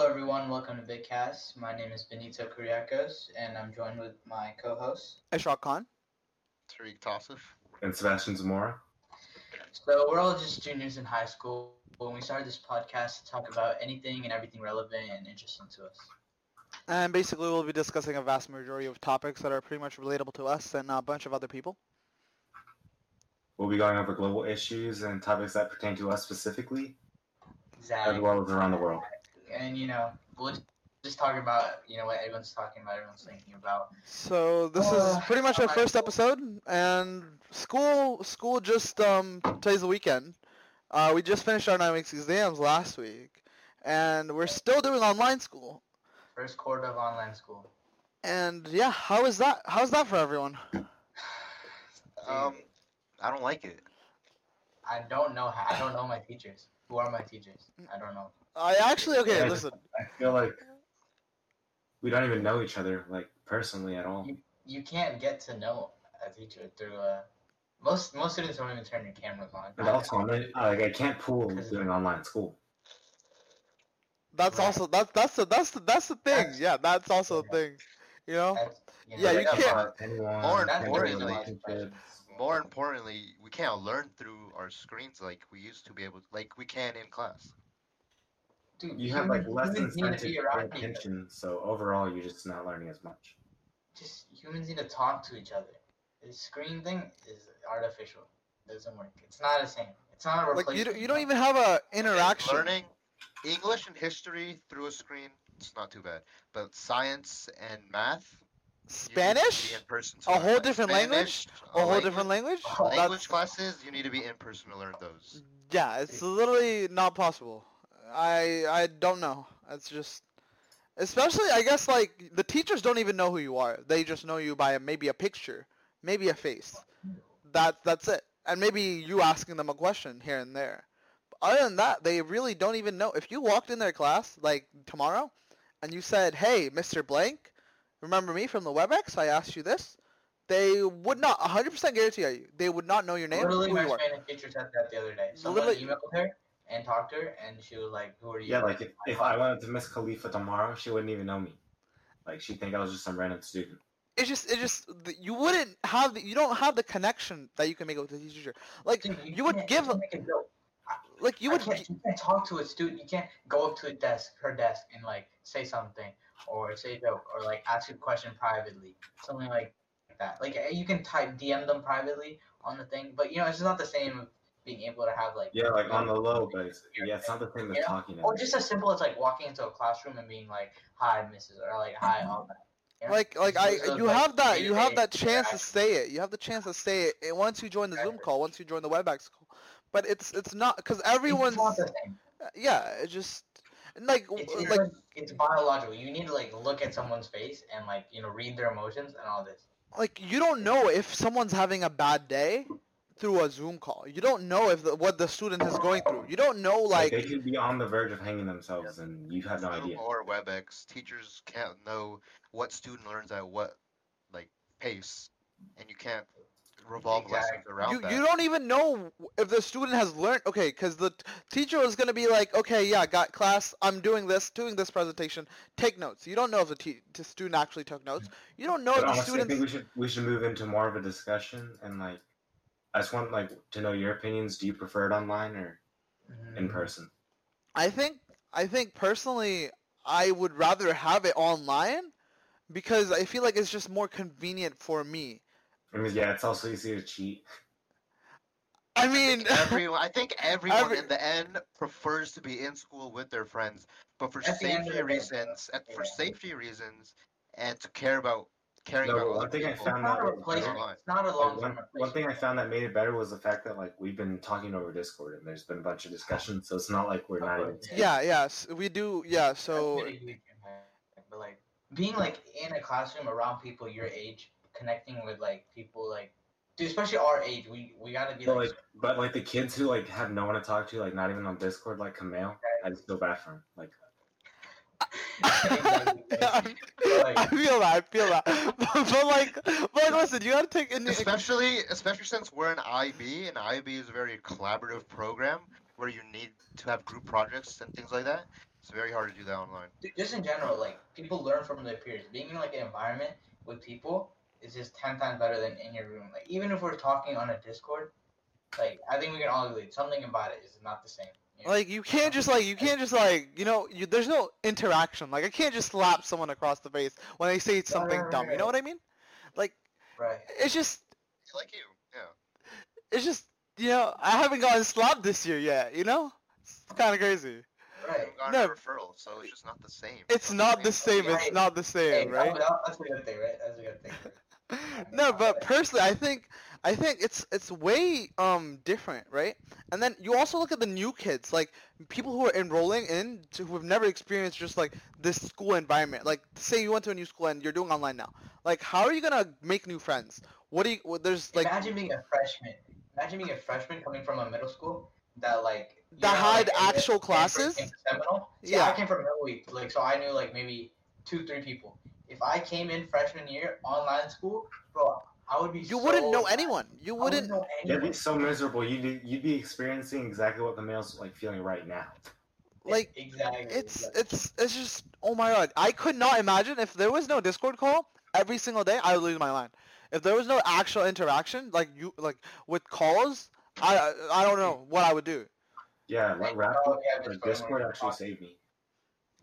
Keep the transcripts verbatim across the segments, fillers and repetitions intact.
Hello, everyone. Welcome to BigCast. My name is Benito Kuriakos, and I'm joined with my co-hosts, Ishaq Khan, Tariq Tassif, and Sebastian Zamora. So we're all just juniors in high school when we started this podcast to talk about anything and everything relevant and interesting to us. And basically, we'll be discussing a vast majority of topics that are pretty much relatable to us and a bunch of other people. We'll be going over global issues and topics that pertain to us specifically, exactly, as well as around the world. And, you know, we'll just talk about, you know, what everyone's talking about, everyone's thinking about. So this uh, is pretty much our first episode, and school school just um, today's the weekend. Uh, we just finished our nine weeks exams last week, and we're still doing online school. First quarter of online school. And, yeah, how is that? How's that for everyone? um, I don't like it. I don't know how. I don't know my teachers. Who are my teachers? I don't know. I actually, okay, I, listen. I feel like we don't even know each other, like, personally at all. You, you can't get to know a teacher through a... Most most students don't even turn their cameras on. But also, like, I can't pool doing online school. That's right. also, that's that's the, that's the, that's the thing. That's, yeah, that's also yeah. a thing. You know? You know yeah, you can't... Anyone, more importantly, more importantly, we can't learn through our screens like we used to be able to, like we can in class. Dude, you, you have like less incentive for attention, so overall you're just not learning as much. Just humans need to talk to each other. The screen thing is artificial. It doesn't work. It's not the same. It's not a replacement. Like you don't, you don't even have a interaction. Learning English and history through a screen, it's not too bad. But science and math, Spanish, in person. A whole different language. A whole different language. Language classes, you need to be in person to learn those. Yeah, it's literally not possible. I I don't know. It's just, especially I guess like the teachers don't even know who you are. They just know you by a, maybe a picture, maybe a face. That that's it. And maybe you asking them a question here and there. But other than that, they really don't even know. If you walked in their class like tomorrow, and you said, "Hey, Mister Blank, remember me from the WebEx? I asked you this." They would not one hundred percent guarantee you. They would not know your name. Literally, my Spanish teacher said that the other day. Someone emailed her and talked to her, and she was like, "Who are you?" Yeah, like, if, if I went to Miss Khalifa tomorrow, she wouldn't even know me. Like, she'd think I was just some random student. It's just, it just, you wouldn't have, the, you don't have the connection that you can make with the teacher. Like, Dude, you, you would give, a, like, you would. Can't, you can't talk to a student, you can't go up to a desk, her desk, and, like, say something, or say a joke, or, like, ask a question privately, something like that. Like, you can type, D M them privately on the thing, but, you know, it's just not the same being able to have like yeah like on the low base yeah it's not the thing that's you know? talking about. Or just as simple as like walking into a classroom and being like, "Hi, Missus," or like, "Hi, all that." You know? Like like I you like, have that you have that chance to say it. You have the chance to say it and once you join the Zoom call, once you join the WebEx call. But it's it's not because everyone's yeah it just like it's, it's, like it's biological. You need to like look at someone's face and like you know read their emotions and all this. Like you don't know if someone's having a bad day through a Zoom call. You don't know if the, what the student is going through. You don't know, like... They could be on the verge of hanging themselves, and you have no Zoom idea. Or WebEx, teachers can't know what student learns at what, like, pace, and you can't revolve exactly. lessons around you, that. You don't even know if the student has learned... Okay, because the teacher is going to be like, okay, yeah, got class, I'm doing this, doing this presentation, take notes. You don't know if the, te- the student actually took notes. You don't know but if honestly, the student... I think we should, we should move into more of a discussion, and, like, I just want like to know your opinions. Do you prefer it online or in person? I think I think personally I would rather have it online because I feel like it's just more convenient for me. I mean, yeah, it's also easier to cheat. I mean, I think everyone, I think everyone every, in the end prefers to be in school with their friends, but for safety reasons, and for safety reasons, and to care about. No, one thing I found that one thing I found that made it better was the fact that like we've been talking over Discord and there's been a bunch of discussions, so it's not like we're not even yeah yeah so we do yeah so but like being like in a classroom around people your age, connecting with like people like dude, especially our age, we we gotta be but, like but like the kids who like have no one to talk to, like not even on Discord, like Kumail, I just feel bad for him. Like exactly. yeah, like, I feel that. I feel that. but, but like, but like, listen, you gotta take into especially, especially since we're in I B, and I B is a very collaborative program where you need to have group projects and things like that. It's very hard to do that online. Just in general, like, people learn from their peers. Being in, like, an environment with people is just ten times better than in your room. Like, even if we're talking on a Discord, like, I think we can all agree something about it is not the same. You know? Like, you can't just, like, you can't just, like, you know, you, there's no interaction. Like, I can't just slap someone across the face when they say something right, dumb. Right. You know what I mean? Like, right. It's just... Like you, yeah. It's just, you know, I haven't gotten slapped this year yet, you know? It's kind of crazy. Right. Got no. a referral, so it's just not the same. It's not the same. Right. It's not the same, hey, right? That's a good thing, right? That's a good thing. No, but personally, I think I think it's it's way um different, right? And then you also look at the new kids, like people who are enrolling in to, who have never experienced just like this school environment. Like, say you went to a new school and you're doing online now. Like, how are you gonna make new friends? What do you? Well, there's like imagine being a freshman. Imagine being a freshman coming from a middle school that like. That know, had like, actual I classes? From, See, yeah. I came from middle week, like, so I knew, like, maybe two, three people. If I came in freshman year, online school, bro, I would be You so wouldn't know mad. anyone. You wouldn't, wouldn't know anyone. You'd be so miserable. You'd, you'd be experiencing exactly what the male's, like, feeling right now. Like, exactly. it's, exactly. it's, it's just, oh, my God. I could not imagine if there was no Discord call every single day, I would lose my mind. If there was no actual interaction, like, you, like, with calls, I, I don't know what I would do. Yeah, like Raptor, Discord actually saved me.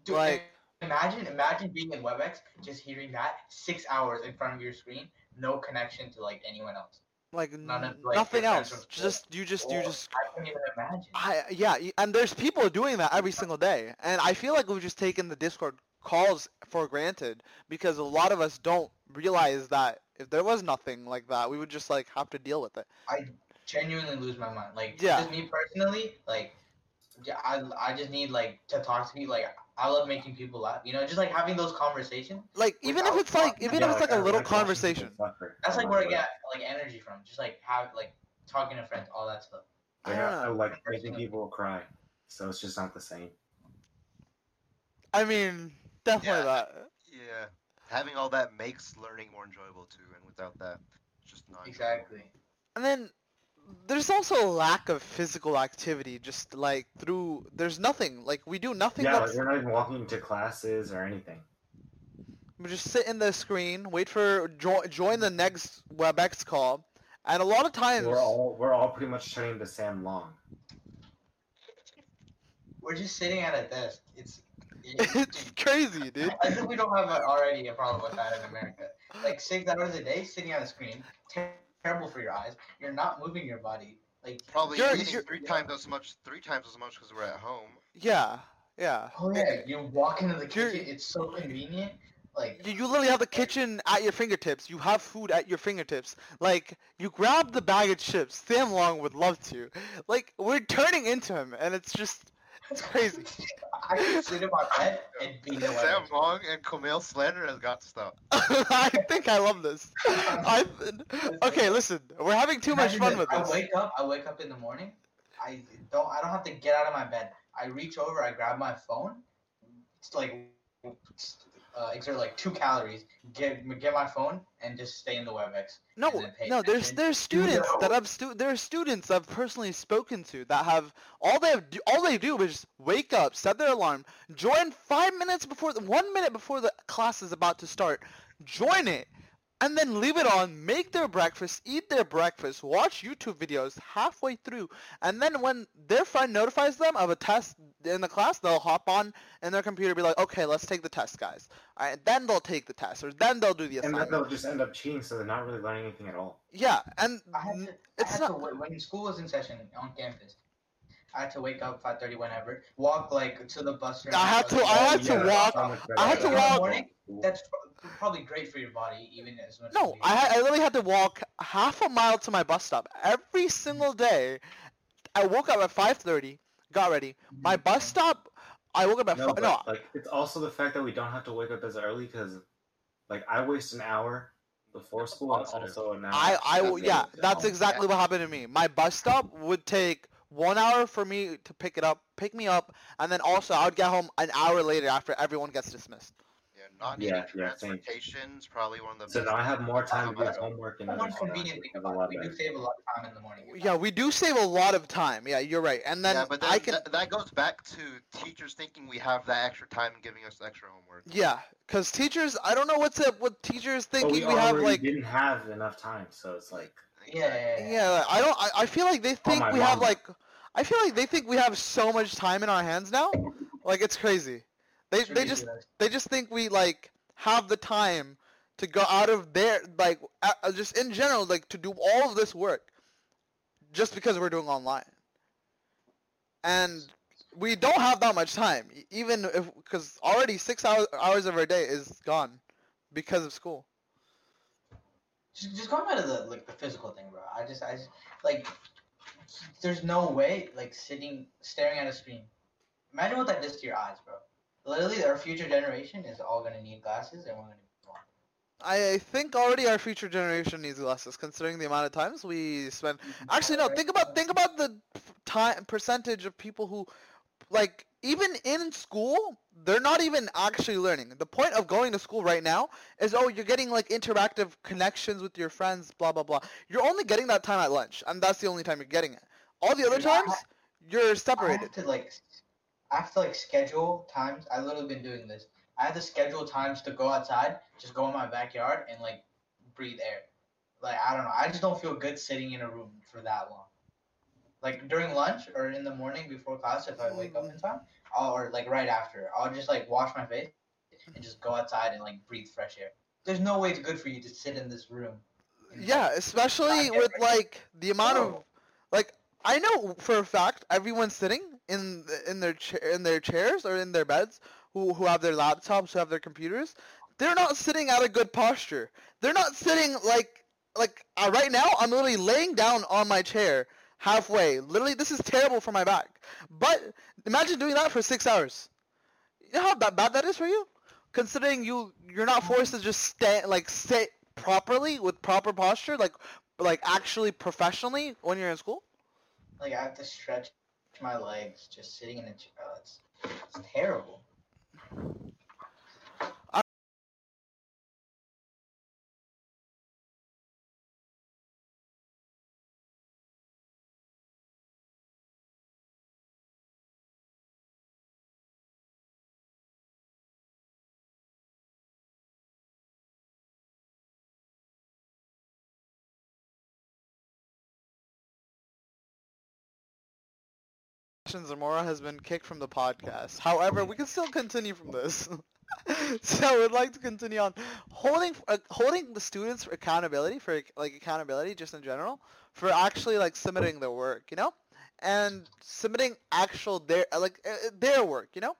Dude, like, imagine, imagine being in WebEx, just hearing that six hours in front of your screen, no connection to like anyone else. Like, None of, like nothing else. Just you, just you, just. I can't even imagine. I yeah, and there's people doing that every single day, and I feel like we've just taken the Discord calls for granted because a lot of us don't realize that if there was nothing like that, we would just like have to deal with it. I. Genuinely lose my mind. Like, yeah. Just me personally, like, I, I just need, like, to talk to people. Like, I love making people laugh. You know, just, like, having those conversations. Like, even if it's, like, even yeah, if it's, like, like a little conversation. That's, like, where I get, like, energy from. Just, like, have, like, talking to friends, all that stuff. I, yeah, I like making people cry. So it's just not the same. I mean, definitely yeah. that. Yeah. Having all that makes learning more enjoyable, too. And without that, it's just not Exactly. enjoyable. And then... There's also a lack of physical activity, just, like, through... There's nothing. Like, we do nothing. Yeah, that's... we're not even walking to classes or anything. We just sit in the screen, wait for... Jo- join the next WebEx call, and a lot of times... We're all, we're all pretty much turning to Sam Long. We're just sitting at a desk. It's... It's, it's crazy, dude. I think we don't have a, already a problem with that in America. Like, six hours a day, sitting on a screen... Ten- terrible for your eyes. You're not moving your body. Like probably you're, eating you're, three yeah. times as much. Three times as much because we're at home. Yeah, yeah. Oh yeah, you walk into the kitchen. You're, it's so convenient. Like you, you literally have the kitchen at your fingertips. You have food at your fingertips. Like you grab the bag of chips. Sam Long would love to. Like we're turning into him, and it's just it's crazy. I can sit in my bed and be no Sam way. Long and Kumail slander has got to stop. I think I love this. I okay, listen, we're having too Imagine much fun with I this. I wake up. I wake up in the morning. I don't. I don't have to get out of my bed. I reach over. I grab my phone. It's like uh, exert like two calories. Get get my phone and just stay in the WebEx. No, no. There's there's students no. that I've stu- there are students I've personally spoken to that have all they have, all they do is just wake up, set their alarm, join five minutes before the one minute before the class is about to start, join it, and then leave it on, make their breakfast, eat their breakfast, watch YouTube videos halfway through, and then when their friend notifies them of a test in the class, they'll hop on and their computer and be like, okay, let's take the test, guys. All right, then they'll take the test, or then they'll do the assignment. And then they'll just end up cheating, so they're not really learning anything at all. Yeah, and I had to, it's I had not... To, when school was in session on campus, I had to wake up five thirty whenever, walk, like, to the bus. I had to, I had to walk, I had to walk. That's probably great for your body, even as much No, as I, I literally had to walk half a mile to my bus stop every single day. I woke up at five thirty, got ready. My bus stop, I woke up at no, five. No, like, it's also the fact that we don't have to wake up as early because, like, I waste an hour before school and also an hour. I, I, that's yeah, that's exactly what happened to me. My bus stop would take... One hour for me to pick it up, pick me up, and then also I would get home an hour later after everyone gets dismissed. Yeah, not needing yeah, transportation is yeah, probably one of the. So best now I have more time to do homework and other stuff. We do save a lot of time in the morning. Yeah, we do save a lot of time. Yeah, you're right. And then yeah, but that, I can. That, that goes back to teachers thinking we have that extra time and giving us extra homework. Yeah, because teachers, I don't know what's up with teachers thinking we, we have like. We didn't have enough time, so it's like. Yeah, yeah, yeah. yeah I don't. I, I feel like they think oh, we mom. have like. I feel like they think we have so much time in our hands now. Like it's crazy. They sure they just they just think we like have the time to go out of there like uh, just in general like to do all of this work just because we're doing online. And we don't have that much time even if cuz already six hours, hours of our day is gone because of school. Just, just going back to the like the physical thing, bro. I just I just, like there's no way, like, sitting, staring at a screen. Imagine what that does to your eyes, bro. Literally, our future generation is all going to need glasses, and we're going to be blind. I think already our future generation needs glasses, considering the amount of times we spend. Actually, no, think about think about the time percentage of people who, like, even in school, they're not even actually learning. The point of going to school right now is, oh, you're getting, like, interactive connections with your friends, blah, blah, blah. You're only getting that time at lunch, and that's the only time you're getting it. All the other times, you're separated. I have to, like, I have to, like, schedule times. I've literally been doing this. I have to schedule times to go outside, just go in my backyard, and, like, breathe air. Like, I don't know. I just don't feel good sitting in a room for that long. Like, during lunch or in the morning before class, if I wake up in time, I'll, or, like, right after, I'll just, like, wash my face and just go outside and, like, breathe fresh air. There's no way it's good for you to sit in this room. Yeah, especially with, like, the amount of, like, I know for a fact everyone sitting in in their cha- in their chairs or in their beds who who have their laptops, who have their computers, they're not sitting at a good posture. They're not sitting, like, like uh, right now I'm literally laying down on my chair halfway. Literally, this is terrible for my back. But imagine doing that for six hours. You know how bad that is for you? Considering you, you're not forced to just stand, like, sit properly with proper posture, like like actually professionally when you're in school. Like, I have to stretch my legs just sitting in a chair. Oh, it's, it's terrible. I- Zamora has been kicked from the podcast. However, we can still continue from this. So we'd like to continue on holding uh, holding the students for accountability, for like accountability just in general, for actually like submitting their work, you know, and submitting actual their like uh, their work, you know,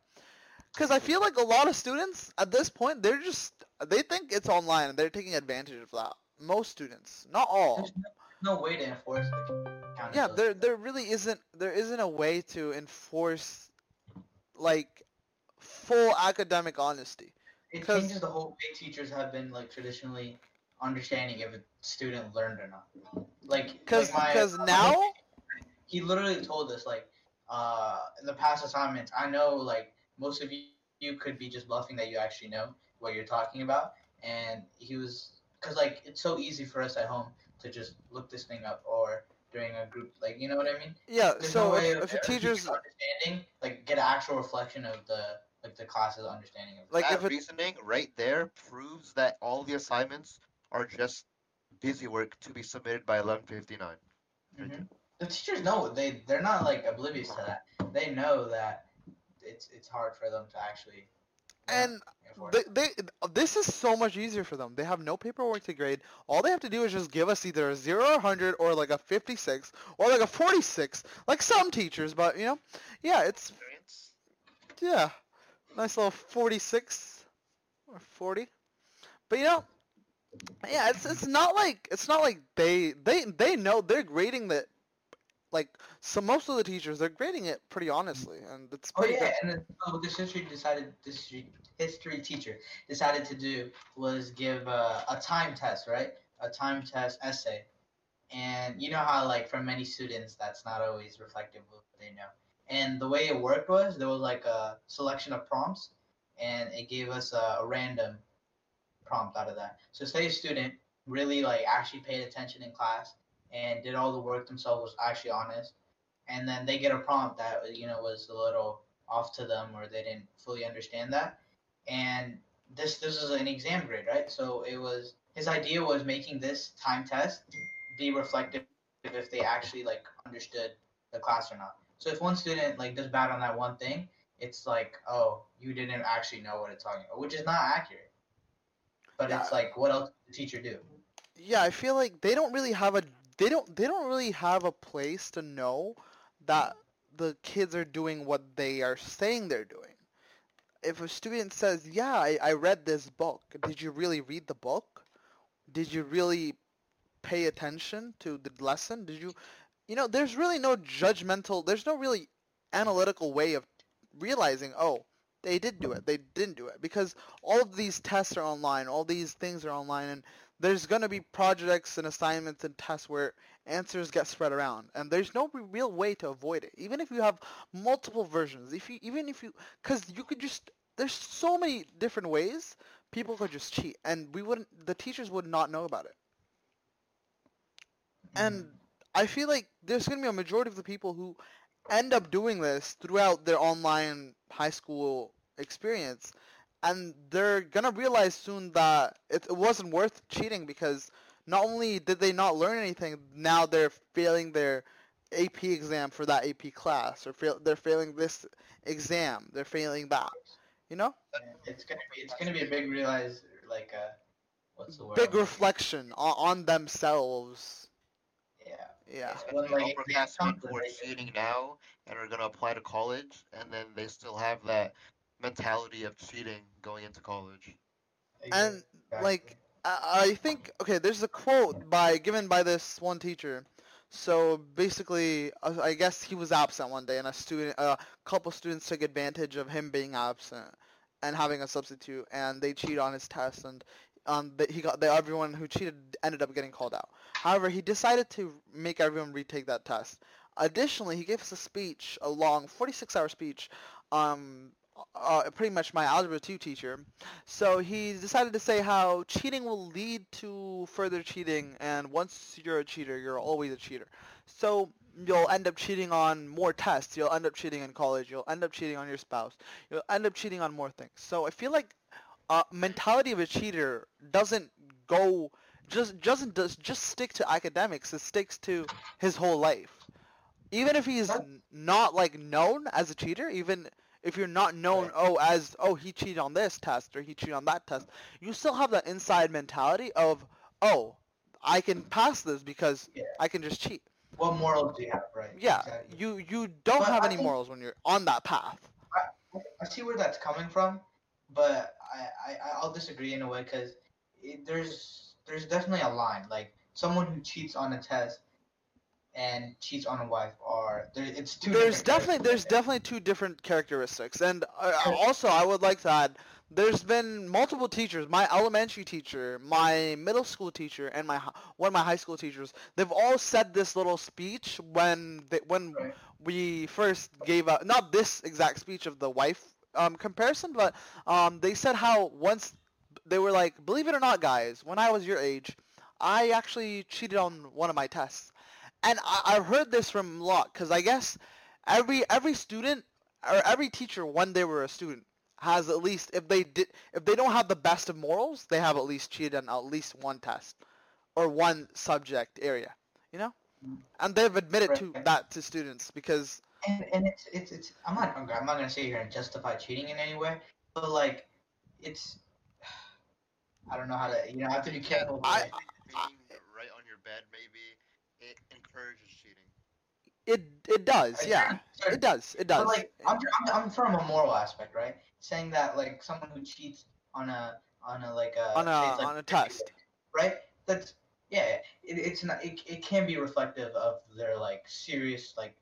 because I feel like a lot of students at this point they're just they think it's online and they're taking advantage of that. Most students, not all. No way to enforce like, accountability. Yeah, there there really isn't there isn't a way to enforce like full academic honesty. It changes the whole way teachers have been like traditionally understanding if a student learned or not. Like because like now he literally told us like uh, in the past assignments, I know like most of you you could be just bluffing that you actually know what you're talking about, and he was. Because, like, it's so easy for us at home to just look this thing up or during a group, like, you know what I mean? Yeah, there's so no if, if a teacher's understanding, like, get an actual reflection of the, like, the class's understanding of like that if it, reasoning right there proves that all the assignments are just busy work to be submitted by eleven fifty-nine. Mm-hmm. The teachers know. They, they're not, like, oblivious to that. They know that it's it's hard for them to actually... And they, they, this is so much easier for them. They have no paperwork to grade. All they have to do is just give us either a zero or one hundred or like a fifty-six or like a forty-six, like some teachers. But, you know, yeah, it's, yeah, nice little forty-six or forty. But, you know, yeah, it's it's not like it's not like they they, they know they're grading the. Like, so most of the teachers, they're grading it pretty honestly, and it's pretty Oh, yeah, good. And then, uh, this history decided, this history teacher decided to do was give uh, a time test, right? A time test essay. And you know how, like, for many students, that's not always reflective of what they know. And the way it worked was there was, like, a selection of prompts, and it gave us a, a random prompt out of that. So say a student really like actually paid attention in class and did all the work themselves, was actually honest, and then they get a prompt that, you know, was a little off to them or they didn't fully understand that. And this this is an exam grade, right? So it was, his idea was making this time test be reflective if they actually like understood the class or not. So if one student like does bad on that one thing, it's like, oh, you didn't actually know what it's talking about, which is not accurate. But yeah. It's like, what else did the teacher do? Yeah, I feel like they don't really have a they don't they don't really have a place to know that the kids are doing what they are saying they're doing. If a student says, yeah, I, I read this book, did you really read the book? Did you really pay attention to the lesson? Did you, you know, there's really no judgmental, there's no really analytical way of realizing, oh, they did do it, they didn't do it, because all of these tests are online, all these things are online, and there's going to be projects and assignments and tests where answers get spread around, and there's no real way to avoid it, even if you have multiple versions, if you, even if you, because you could just, there's so many different ways people could just cheat, and we wouldn't, the teachers would not know about it. And I feel like there's going to be a majority of the people who end up doing this throughout their online high school experience, and they're going to realize soon that it, it wasn't worth cheating, because not only did they not learn anything, now they're failing their A P exam for that A P class, or fail, they're failing this exam, they're failing that, you know? It's going to be, it's going to be a big realize, like a, what's the word? Big reflection on, on themselves. Yeah. Yeah. So when, like, overcasting towards cheating now and are going to apply to college, and then they still have that mentality of cheating going into college. And, exactly. like, I, I think, okay, there's a quote by given by this one teacher. So, basically, I guess he was absent one day, and a student, a couple students took advantage of him being absent and having a substitute, and they cheat on his test, and Um, that he got that everyone who cheated ended up getting called out. However, he decided to make everyone retake that test. Additionally, he gave us a speech, a long forty-six hour speech, um, uh, pretty much my Algebra two teacher. So he decided to say how cheating will lead to further cheating, and once you're a cheater, you're always a cheater. So you'll end up cheating on more tests, you'll end up cheating in college, you'll end up cheating on your spouse, you'll end up cheating on more things. So I feel like Uh, mentality of a cheater doesn't go just doesn't does just stick to academics. It sticks to his whole life. Even if he's not like known as a cheater, even if you're not known, oh, as oh he cheated on this test or he cheated on that test, you still have that inside mentality of, oh, I can pass this because yeah. I can just cheat. What morals do you have, right? Yeah, exactly. you you don't but have I any think, morals when you're on that path. I, I see where that's coming from. But I, I, I'll disagree in a way, because there's there's definitely a line. Like, someone who cheats on a test and cheats on a wife are there, it's two. There's definitely there's definitely two different characteristics, and I, also I would like to add, there's been multiple teachers. My elementary teacher, my middle school teacher, and my one of my high school teachers. They've all said this little speech when they, when right. we first gave out. Not this exact speech of the wife Um, comparison, but um, they said how once they were like, believe it or not, guys, when I was your age, I actually cheated on one of my tests. And I, I heard this from a lot, because I guess every every student or every teacher when they were a student has at least, if they did, if they don't have the best of morals, they have at least cheated on at least one test or one subject area, you know? And they've admitted right. to that to students, because And, and it's, it's, it's, I'm not, I'm not going to sit here and justify cheating in any way, but, like, it's, I don't know how to, you know, after you can't hold I, I, being I, right on your bed, maybe, it encourages cheating. It, it does, yeah. Sure. It does, it does. But, like, I'm, I'm, I'm from a moral aspect, right? Saying that, like, someone who cheats on a, on a, like, a, on a, like, on a test, right? That's, yeah, it, it's not, it, it can be reflective of their, like, serious, like,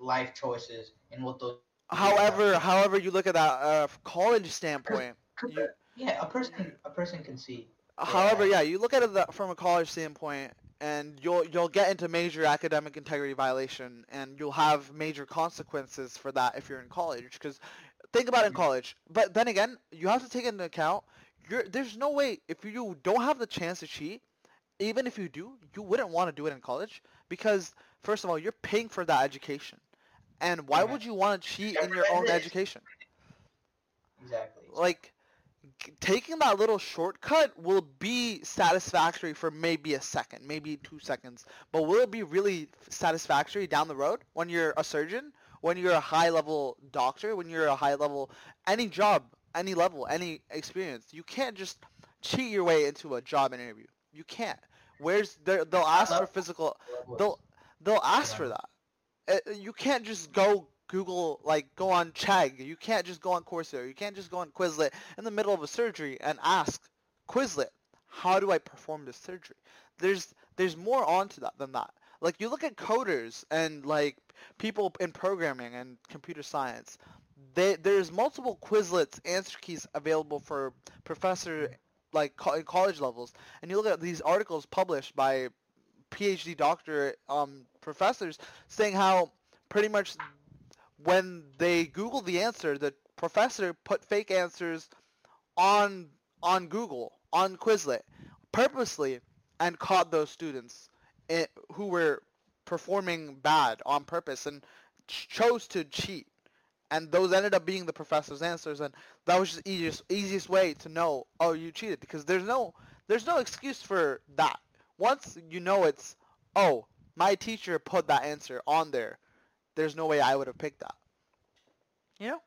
life choices and what those. However, are. however you look at that uh, college standpoint. You, yeah, a person, a person can see. However, yeah, you look at it from a college standpoint, and you'll you'll get into major academic integrity violation, and you'll have major consequences for that if you're in college, because Think about it in college. But then again, you have to take into account, you're, there's no way, if you don't have the chance to cheat, even if you do, you wouldn't want to do it in college because, first of all, you're paying for that education. And why yeah. would you want to cheat in your own education? Exactly. Like, g- taking that little shortcut will be satisfactory for maybe a second, maybe two seconds. But will it be really satisfactory down the road when you're a surgeon, when you're a high-level doctor, when you're a high-level any job, any level, any experience? You can't just cheat your way into a job interview. You can't. Where's they'll ask for physical. They'll they'll ask for that. You can't just go Google, like, go on Chegg. You can't just go on Coursera. You can't just go on Quizlet in the middle of a surgery and ask Quizlet, how do I perform this surgery? There's there's more onto that than that. Like, you look at coders and, like, people in programming and computer science. They, there's multiple Quizlets answer keys available for professor, like, co- college levels. And you look at these articles published by PhD doctor um, professors saying how pretty much when they Google the answer, the professor put fake answers on on Google, on Quizlet, purposely, and caught those students in, who were performing bad on purpose and ch- chose to cheat. And those ended up being the professor's answers, and that was just the easiest, easiest way to know, oh, you cheated, because there's no there's no excuse for that. Once you know it's, oh, my teacher put that answer on there, there's no way I would have picked that. You know?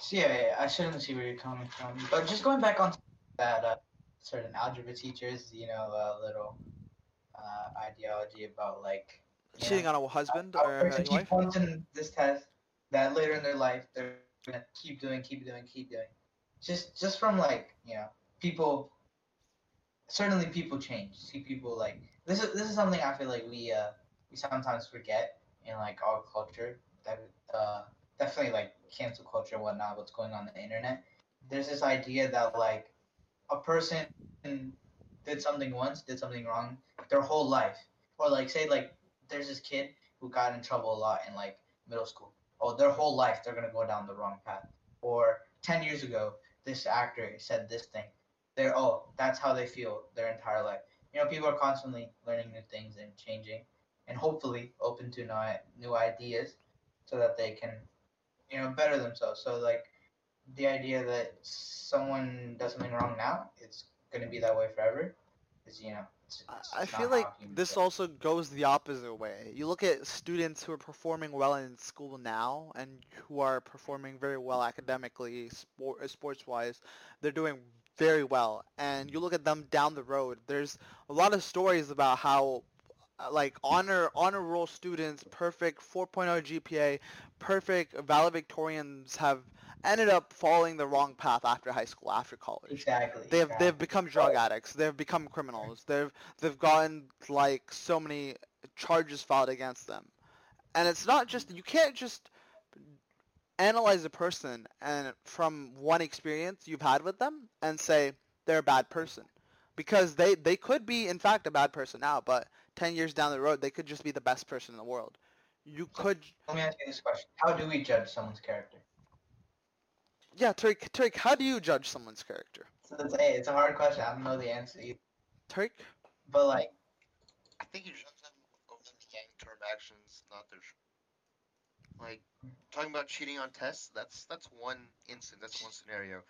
So yeah, I certainly see where you're coming from. But just going back on that uh, certain algebra teachers, you know, uh, little uh, ideology about, like, cheating know, on a husband uh, or a wife? Points in this test that later in their life they're going to keep doing, keep doing, keep doing. Just, just from, like, you know, people... Certainly, people change. See, people like this is this is something I feel like we uh, we sometimes forget in like our culture. That uh, definitely like cancel culture and whatnot. What's going on, on the internet? There's this idea that like a person did something once, did something wrong their whole life, or like say like there's this kid who got in trouble a lot in like middle school. Oh, their whole life they're gonna go down the wrong path. Or ten years ago, this actor said this thing. They're oh, that's how they feel their entire life. You know, people are constantly learning new things and changing, and hopefully open to new new ideas, so that they can, you know, better themselves. So like, the idea that someone does something wrong now, it's gonna be that way forever, is you know. It's, it's I feel like this also goes the opposite way. You look at students who are performing well in school now and who are performing very well academically, sport sports wise. They're doing very well, and you look at them down the road. There's a lot of stories about how like honor honor roll students, perfect four point oh G P A, perfect valedictorians have ended up following the wrong path after high school, after college. Exactly. They've exactly. they've become drug addicts, they've become criminals, they've they've gotten like so many charges filed against them. And it's not just, you can't just analyze a person and from one experience you've had with them and say they're a bad person, because they, they could be in fact a bad person now, but ten years down the road they could just be the best person in the world. You could... Let me ask you this question. How do we judge someone's character? Yeah, Tariq, Tariq how do you judge someone's character? So that's, hey, it's a hard question. I don't know the answer either. Tariq? But like... I think you judge them over the long-term actions, not their... Like, talking about cheating on tests, that's that's one instance, that's one scenario.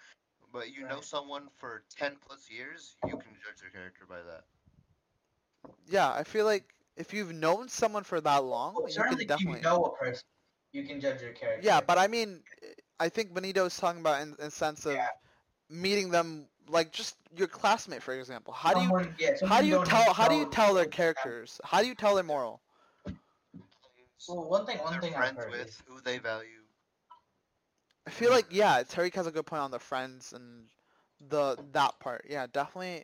But you know someone for ten plus years, you can judge their character by that. Yeah, I feel like if you've known someone for that long, well, you can definitely... you know a person, you can judge their character. Yeah, but I mean, I think Benito's talking about in the sense of yeah. meeting them, like just your classmate, for example. How someone, do you yeah, how do you tell how do you tell their characters? How do you tell their moral? Well, one thing, one thing I've heard with is, who they value. I feel like yeah, Tariq has a good point on the friends and the that part. Yeah, definitely.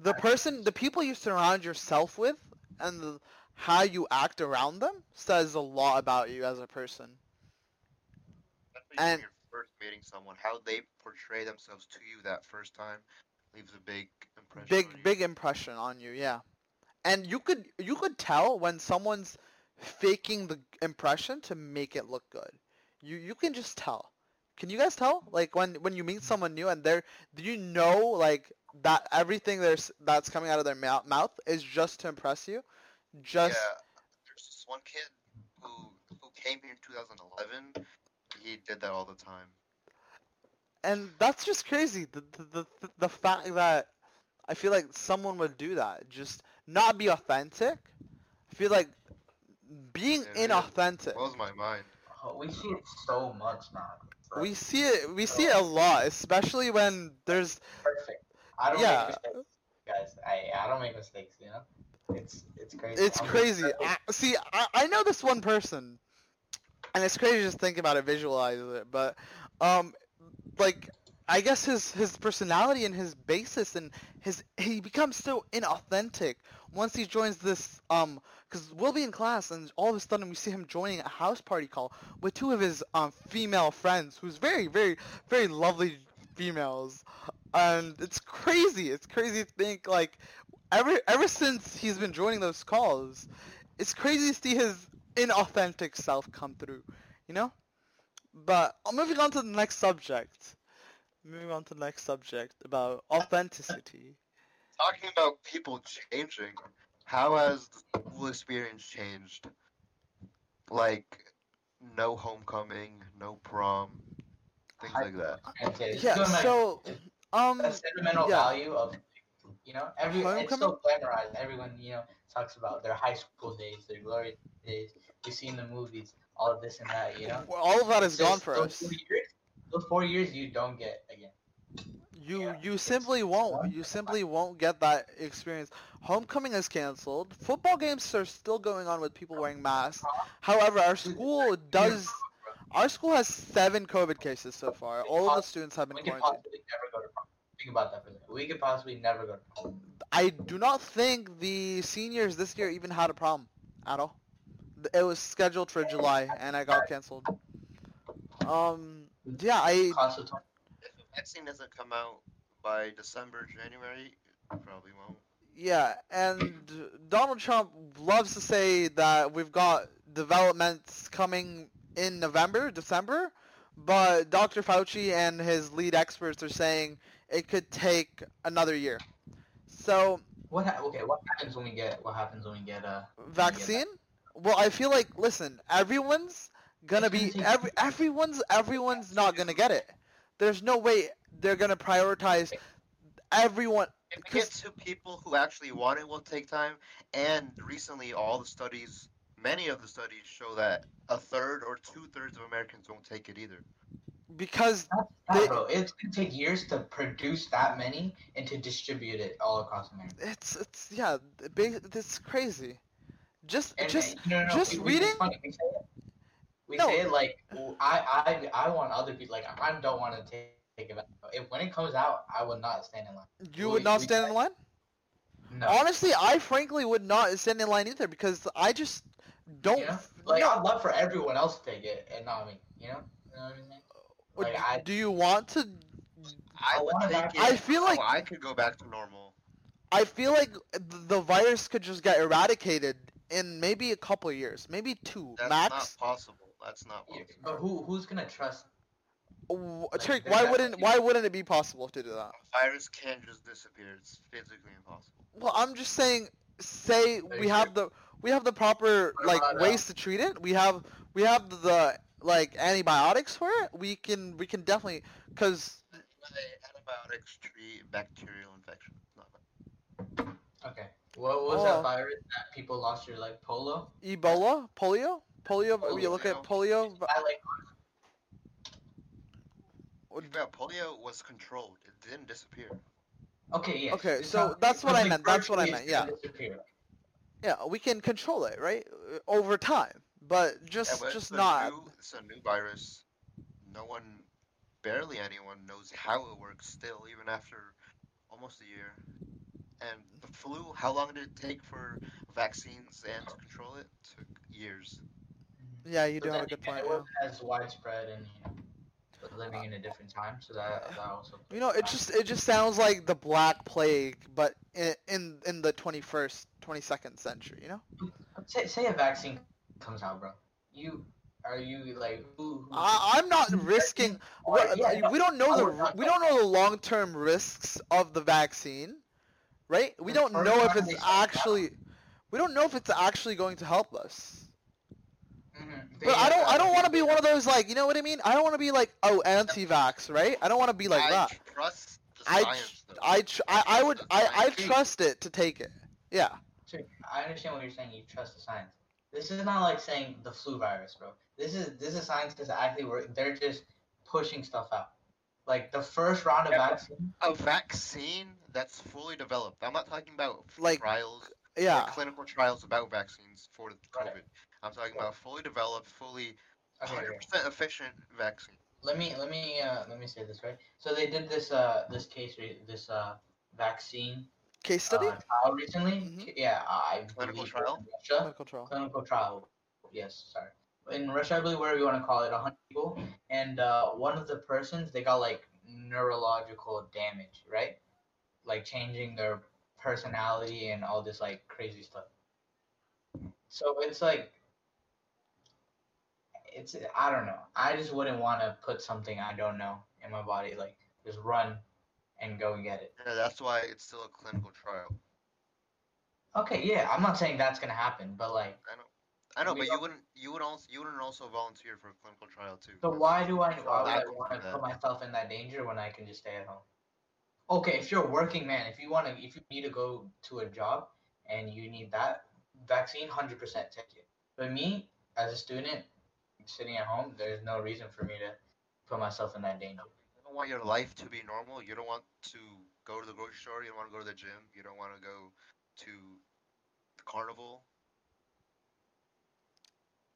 The person, the people you surround yourself with, and the, how you act around them says a lot about you as a person. That's what you and you're first meeting someone, how they portray themselves to you that first time leaves a big impression. Big, on you. big impression on you. Yeah, and you could you could tell when someone's faking the impression to make it look good. You you can just tell. Can you guys tell? Like when, when you meet someone new and they're, do you know like that everything there's that's coming out of their mouth is just to impress you? Just yeah. There's this one kid who who came here in two thousand eleven. He did that all the time. And that's just crazy. The the the, the fact that I feel like someone would do that, just not be authentic. I feel like being yeah, inauthentic. It blows my mind. Oh, we see it so much now. Right? We see it. We see it a lot, especially when there's. Perfect. I don't yeah. make mistakes, guys. I I don't make mistakes. You know, it's it's crazy. It's I'm crazy. I, see, I I know this one person, and it's crazy just think about it, visualize it. But, um, like I guess his his personality and his basis and his he becomes so inauthentic once he joins this um because we'll be in class and all of a sudden we see him joining a house party call with two of his um female friends who's very very very lovely females, and it's crazy it's crazy to think like ever ever since he's been joining those calls, it's crazy to see his inauthentic self come through, you know. But I'm moving on to the next subject. Moving on to the next subject about authenticity. Talking about people changing, how has the school experience changed? Like, no homecoming, no prom, things I, like that. Okay, yeah, so, like, um, the sentimental yeah. value of, you know, every homecoming? It's so glamorized. Everyone, you know, talks about their high school days, their glory days. You see in the movies. All of this and that, you know? Well, all of that is gone for us. Those four years, those four years you don't get again. You yeah, you simply won't. You simply won't get that experience. Homecoming is canceled. Football games are still going on with people wearing masks. However, our school does... Our school has seven COVID cases so far. All of the students have been quarantined. We could possibly never go to prom. Think about that for a minute. We could possibly never go to prom. I do not think the seniors this year even had a prom at all. It was scheduled for July, and I got canceled. Um, yeah, I... If the vaccine doesn't come out by December, January, it probably won't. Yeah, and Donald Trump loves to say that we've got developments coming in November, December, but Doctor Fauci and his lead experts are saying it could take another year. So... What ha- okay, what happens when we get... What happens when we get a... Vaccine? Well, I feel like, listen, everyone's gonna be, every, everyone's, everyone's not gonna get it. There's no way they're gonna prioritize everyone. If it gets to people who actually want it, will take time. And recently, all the studies, many of the studies show that a third or two thirds of Americans won't take it either. Because they, bro, it's gonna take years to produce that many and to distribute it all across America. It's, it's, yeah, it's crazy. Just, and, just, no, no, no. just we, we, reading. It's funny. We say it, we no. say it like I, I, I want other people. Like I don't want to take, take it. If when it comes out, I will not stand in line. You we, would not stand in line? No. Honestly, I frankly would not stand in line either because I just don't. You know? Like no. I'd love for everyone else to take it and not me. You know? You know what I'm saying? Like, do, I, do you want to? I would take it. I feel like oh, I could go back to normal. I feel like the virus could just get eradicated. In maybe a couple of years, maybe two That's max. That's not possible. That's not possible. But who who's gonna trust? Oh, like, Tariq, why wouldn't why wouldn't it be possible to do that? A virus can't just disappear. It's physically impossible. Well, I'm just saying. Say we have the we have the proper like ways to treat it. We have we have the like antibiotics for it. We can we can definitely because antibiotics treat bacterial infection. Not bad. Okay. What was oh. that virus that people lost your like polo? Ebola? Polio? Polio? polio you look no. at polio? I like polio. Polio was controlled. It didn't disappear. Okay, yeah. Okay, it's so not, that's what I meant. That's what I meant, yeah. Disappear. Yeah, we can control it, right? Over time. But just, yeah, but just not. New, it's a new virus. No one, barely anyone knows how it works still, even after almost a year. And the flu, how long did it take for vaccines and to control it? It took years. Yeah, you do have a good point. It wasn't as widespread and, you know, living in a different time, so that, that also... You know, it just it just sounds like the Black Plague, but in in, in the twenty-first, twenty-second century, you know? Say, say a vaccine comes out, bro? You are you like? Who, who, I, I'm not risking. Or, we, yeah, no, we don't know the we don't know the long term risks of the vaccine, right? We don't know if it's actually. We don't know if it's actually going to help us. Mm-hmm. But I don't. I don't want to be one of those like, you know what I mean. I don't want to be like, oh, anti-vax, right? I don't want to be like I that. Trust the science, I tr- I, tr- I I would I, I trust it to take it. Yeah. Sure. I understand what you're saying. You trust the science. This is not like saying the flu virus, bro. This is this is scientists actually work. They're just pushing stuff out. Like the first round of yeah, vaccine. A vaccine that's fully developed. I'm not talking about like trials. Yeah. Clinical trials about vaccines for COVID. Right. I'm talking about fully developed, fully one hundred percent efficient vaccine. Let me let me uh, let me say this right. So they did this uh this case this uh vaccine case study uh, trial recently. Mm-hmm. Yeah, I clinical trial. Russia. Clinical trial. Clinical trial. Yes, sorry. In Russia, I believe, whatever you want to call it, one hundred people, and uh, one of the persons they got like neurological damage, right? Like changing their personality and all this like crazy stuff. So it's like. It's I don't know. I just wouldn't want to put something I don't know in my body. Like, just run and go and get it. Yeah, that's why it's still a clinical trial. Okay, yeah, I'm not saying that's gonna happen, but like. I know, I know, but you wouldn't. You would also. You wouldn't also volunteer for a clinical trial too. So why do I? Why would I want to put myself in that danger when I can just stay at home? Okay, if you're a working man, if you want to, if you need to go to a job and you need that vaccine, one hundred percent take it. But me, as a student. Sitting at home, there's no reason for me to put myself in that danger. You don't want your life to be normal. You don't want to go to the grocery store. You don't want to go to the gym. You don't want to go to the carnival.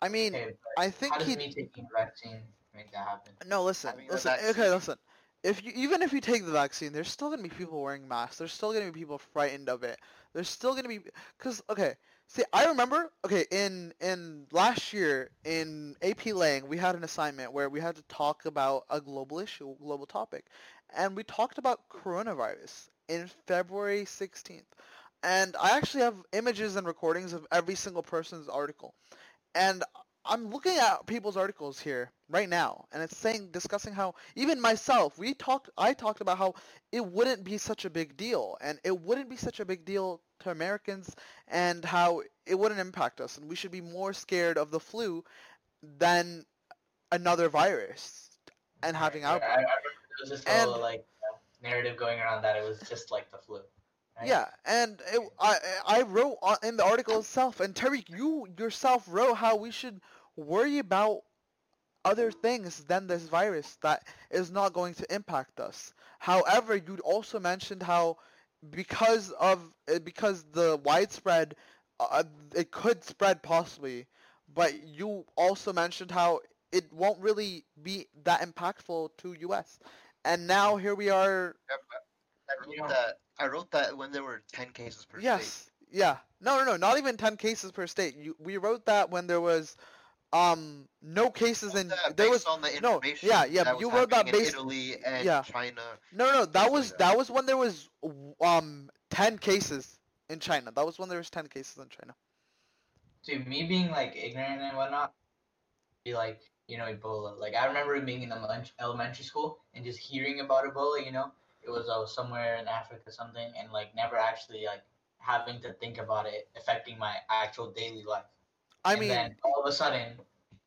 I mean, okay, I think how does he... me taking the vaccine make that happen? No, listen, Having listen, okay, listen. If you even if you take the vaccine, there's still gonna be people wearing masks. There's still gonna be people frightened of it. There's still gonna be because okay. See, I remember, okay, in in last year, in A P Lang, we had an assignment where we had to talk about a global issue, global topic, and we talked about coronavirus in February sixteenth, and I actually have images and recordings of every single person's article, and I'm looking at people's articles here right now, and it's saying, discussing how, even myself, we talked, I talked about how it wouldn't be such a big deal, and it wouldn't be such a big deal to Americans, and how it wouldn't impact us, and we should be more scared of the flu than another virus and having right, outbreaks. Right. There was this and, little, like, narrative going around that it was just like the flu. Right? Yeah, and it, I I wrote in the article itself, and Tariq, you yourself wrote how we should worry about other things than this virus that is not going to impact us. However, you'd also mentioned how because of because the widespread, uh, it could spread possibly, but you also mentioned how it won't really be that impactful to U S. And now here we are. I wrote that. I wrote that when there were ten cases per yes, state. Yes. Yeah. No. No. No. Not even ten cases per state. You, we wrote that when there was, um, no cases in. There was on the no. Yeah. Yeah. You wrote that based in Italy and yeah. China. No. No. That was like that. that was when there was um ten cases in China. That was when there was ten cases in China. Dude, me being like ignorant and whatnot, be like, you know, Ebola. Like I remember being in elementary school and just hearing about Ebola. You know. It was uh, somewhere in Africa or something, and, like, never actually, like, having to think about it affecting my actual daily life. I and mean... then, all of a sudden,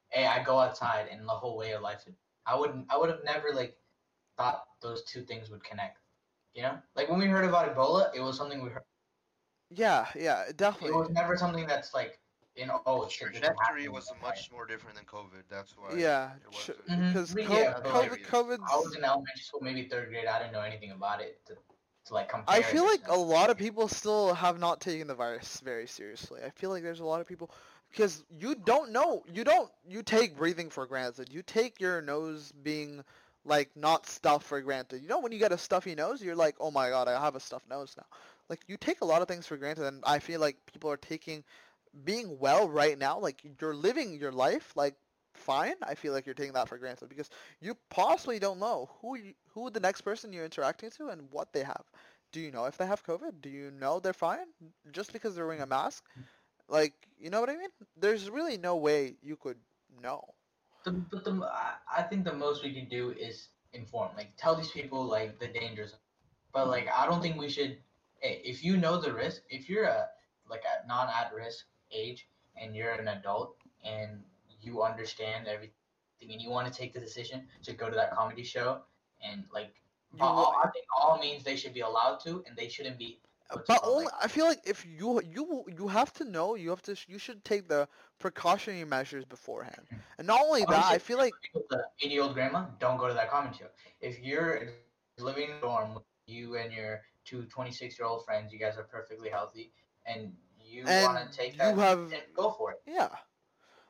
hey, I go outside, and the whole way of life, I wouldn't, I would have never, like, thought those two things would connect, you know? Like, when we heard about Ebola, it was something we heard. Yeah, yeah, definitely. It was never something that's, like, you know, oh, it's trajectory was much more different than COVID, that's why. Yeah, because mm-hmm. COVID, COVID, COVID. I was in elementary school, maybe third grade. I didn't know anything about it to, to like compare. I feel like a lot of people still have not taken the virus very seriously. I feel like there's a lot of people because you don't know, you don't, you take breathing for granted. You take your nose being like not stuffed for granted. You know, when you get a stuffy nose, you're like, oh my god, I have a stuffed nose now. Like you take a lot of things for granted, and I feel like people are taking. Being well right now, like you're living your life like fine, I feel like you're taking that for granted because you possibly don't know who you, who the next person you're interacting to and what they have. Do you know if they have COVID? Do you know they're fine just because they're wearing a mask? Like, you know what I mean? There's really no way you could know. The, but the, I think the most we can do is inform. Like, tell these people, like, the dangers. But, like, I don't think we should... Hey, if you know the risk, if you're, a like, a non-at-risk age and you're an adult and you understand everything and you want to take the decision to go to that comedy show and, like, all, I think all means they should be allowed to and they shouldn't be... But only, I feel like if you you you have to know, you have to you should take the precautionary measures beforehand. And not only that, I feel like the eighty-year-old grandma, don't go to that comedy show. If you're living in a dorm with you and your two twenty-six-year-old friends, you guys are perfectly healthy, and you want to take that, you have, and go for it. Yeah,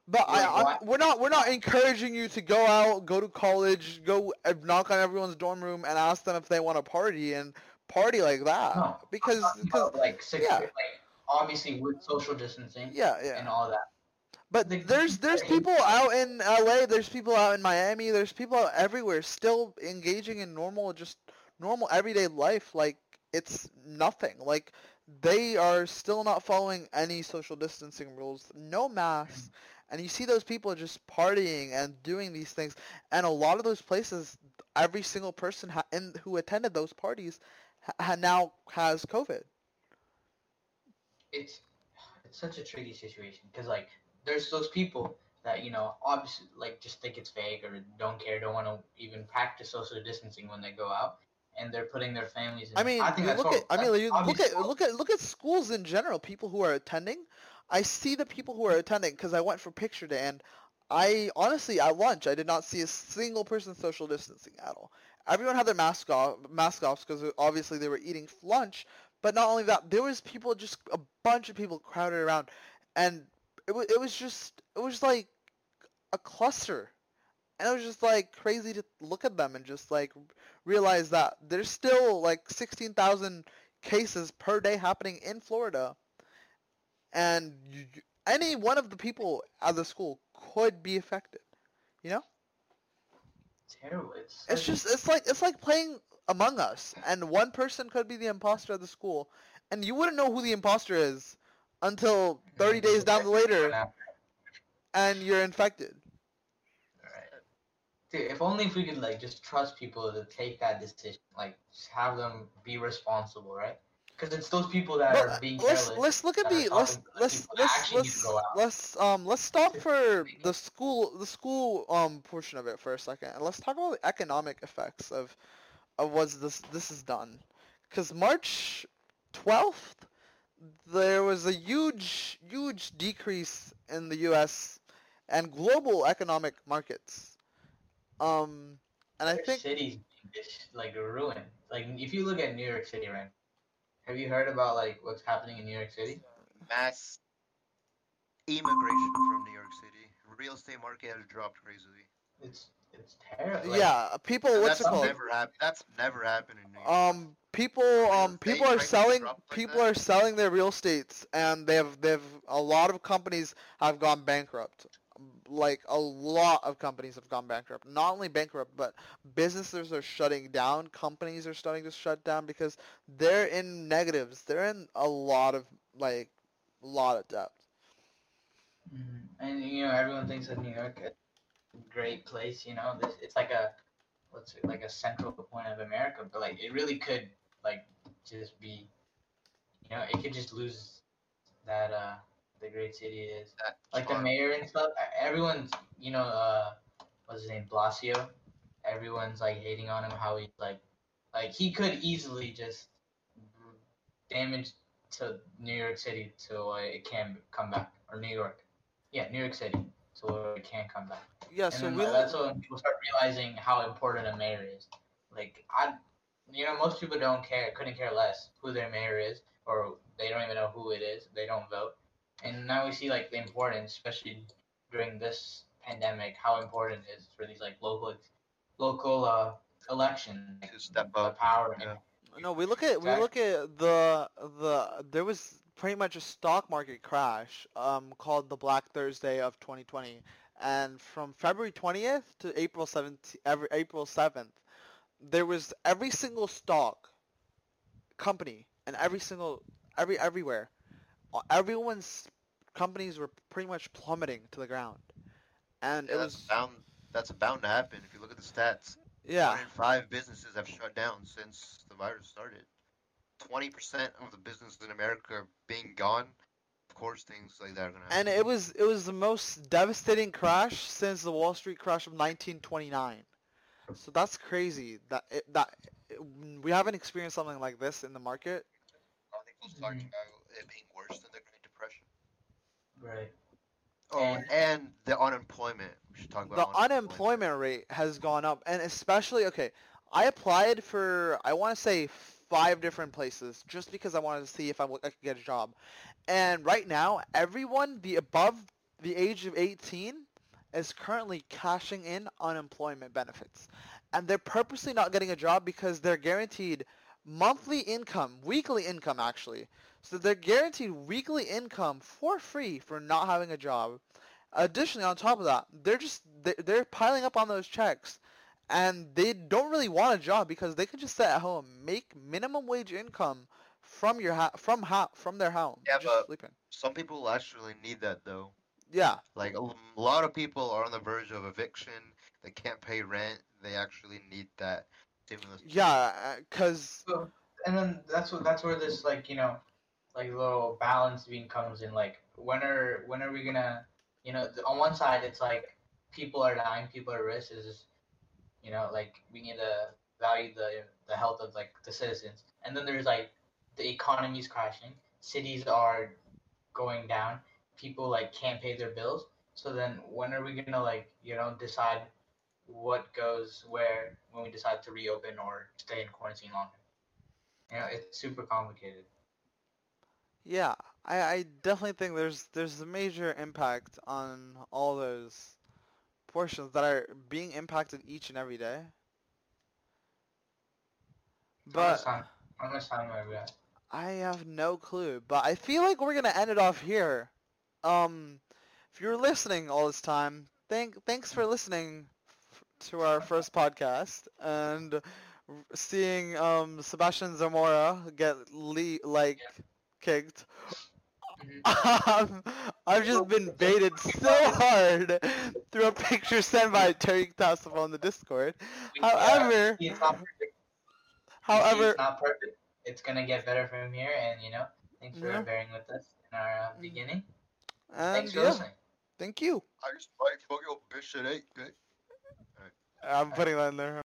but I, I, we're not we're not encouraging you to go out, go to college, go knock on everyone's dorm room and ask them if they want to party and. Party like that no, because because like six, yeah. like obviously with social distancing yeah, yeah. and all that. But the, there's there's people out in L A, there's people out in Miami, there's people out everywhere still engaging in normal just normal everyday life like it's nothing. Like they are still not following any social distancing rules, no masks. And you see those people just partying and doing these things, and a lot of those places every single person ha- in, who attended those parties Ha- now has COVID. It's it's such a tricky situation because like there's those people that you know obviously like just think it's fake or don't care, don't want to even practice social distancing when they go out, and they're putting their families. In. I mean, I think that's look at, I mean, like, you look at look at look at schools in general. People who are attending, I see the people who are attending because I went for picture day and. I honestly, at lunch, I did not see a single person social distancing at all. Everyone had their mask off, mask offs because obviously they were eating lunch. But not only that, there was people, just a bunch of people crowded around, and it was it was just it was like a cluster, and it was just like crazy to look at them and just like realize that there's still like sixteen thousand cases per day happening in Florida, and. You, Any one of the people at the school could be affected, you know. Terrible. It's, it's just it's like it's like playing Among Us, and one person could be the imposter at the school, and you wouldn't know who the imposter is until thirty days down the later, and you're infected. All right, dude. If only if we could like just trust people to take that decision, like just have them be responsible, right? Because it's those people that well, are being let's, careless. Let's look at the let's let's let's let's, let's um let's stop for the school the school um portion of it for a second, and let's talk about the economic effects of of what this this is done. Because March twelfth, there was a huge huge decrease in the U S and global economic markets. Um, and I think cities like ruined. Like if you look at New York City, right. Have you heard about, like, what's happening in New York City? Mass immigration from New York City. Real estate market has dropped crazily. It's it's terrible. Like, yeah, people, what's it called? Never hap- that's never happened in New York. Um, people, um, people are selling, like people that? are selling their real estates, and they've they've a lot of companies have gone bankrupt. Like a lot of companies have gone bankrupt. Not only bankrupt, but businesses are shutting down. Companies are starting to shut down because they're in negatives. They're in a lot of like, a lot of debt. Mm-hmm. And you know, everyone thinks of New York a great place. You know, this, it's like a, what's it, like a central point of America. But like, it really could like just be, you know, it could just lose that. Uh, The great city is That's like fun. The mayor and stuff. Everyone's, you know, uh, what's his name, Blasio. Everyone's like hating on him. How he like, like he could easily just damage to New York City till uh, it can come back, or New York. Yeah, New York City till it can come back. Yeah, and so then, really- that's when people start realizing how important a mayor is. Like I, you know, most people don't care, couldn't care less who their mayor is, or they don't even know who it is. They don't vote. And now we see, like, the importance, especially during this pandemic, how important it is for these, like, local local uh, elections. To step up. The power. Yeah. No, we look at, exactly. we look at the, the, there was pretty much a stock market crash um, called the Black Thursday of twenty twenty. And from February twentieth to April seventeenth, every, April seventh, there was every single stock company and every single, every, everywhere. Everyone's companies were pretty much plummeting to the ground. And yeah, it was that's bound, that's bound to happen if you look at the stats. Yeah. One in five businesses have shut down since the virus started. twenty percent of the businesses in America being gone. Of course, things like that are going to happen. And it was it was the most devastating crash since the Wall Street crash of nineteen twenty-nine. So that's crazy that it, that it, we haven't experienced something like this in the market. I think we'll start mm-hmm. about it being worse than the Great Depression. Right. Oh, and, and the unemployment. We should talk about the unemployment. unemployment rate has gone up, and especially okay. I applied for I want to say five different places just because I wanted to see if I, w- I could get a job. And right now, everyone the above the age of eighteen is currently cashing in unemployment benefits. And they're purposely not getting a job because they're guaranteed monthly income, weekly income actually. So they're guaranteed weekly income for free for not having a job. Additionally, on top of that, they're just they're piling up on those checks. And they don't really want a job because they could just sit at home, make minimum wage income from your ha- from ha- from their home. Yeah, just but sleeping. Some people actually need that though. Yeah. Like a lot of people are on the verge of eviction. They can't pay rent. They actually need that stimulus. Yeah, because so, and then that's what that's where this like you know, like little balance being comes in. Like when are when are we gonna you know on one side it's like people are dying, people are at risk. It's just, you know, like we need to value the the health of like the citizens, and then there's like the economy's crashing, cities are going down, people like can't pay their bills. So then, when are we gonna like you know decide what goes where when we decide to reopen or stay in quarantine longer? You know, it's super complicated. Yeah, I, I definitely think there's there's a major impact on all those portions that are being impacted each and every day. But how much time have we got? I have no clue, but I feel like we're gonna end it off here. Um, if you're listening all this time, thank thanks for listening f- to our first podcast and seeing um Sebastian Zamora get le- like yeah. kicked. Um, I've just been baited so hard through a picture sent by Tariq Tassif on the Discord. However, yeah, it's not perfect. However, it's not perfect. It's gonna get better from here, and you know, thanks for yeah. bearing with us in our uh, beginning. And thanks for yeah. listening. Thank you. I just like fucking bitch today. I'm putting that in there.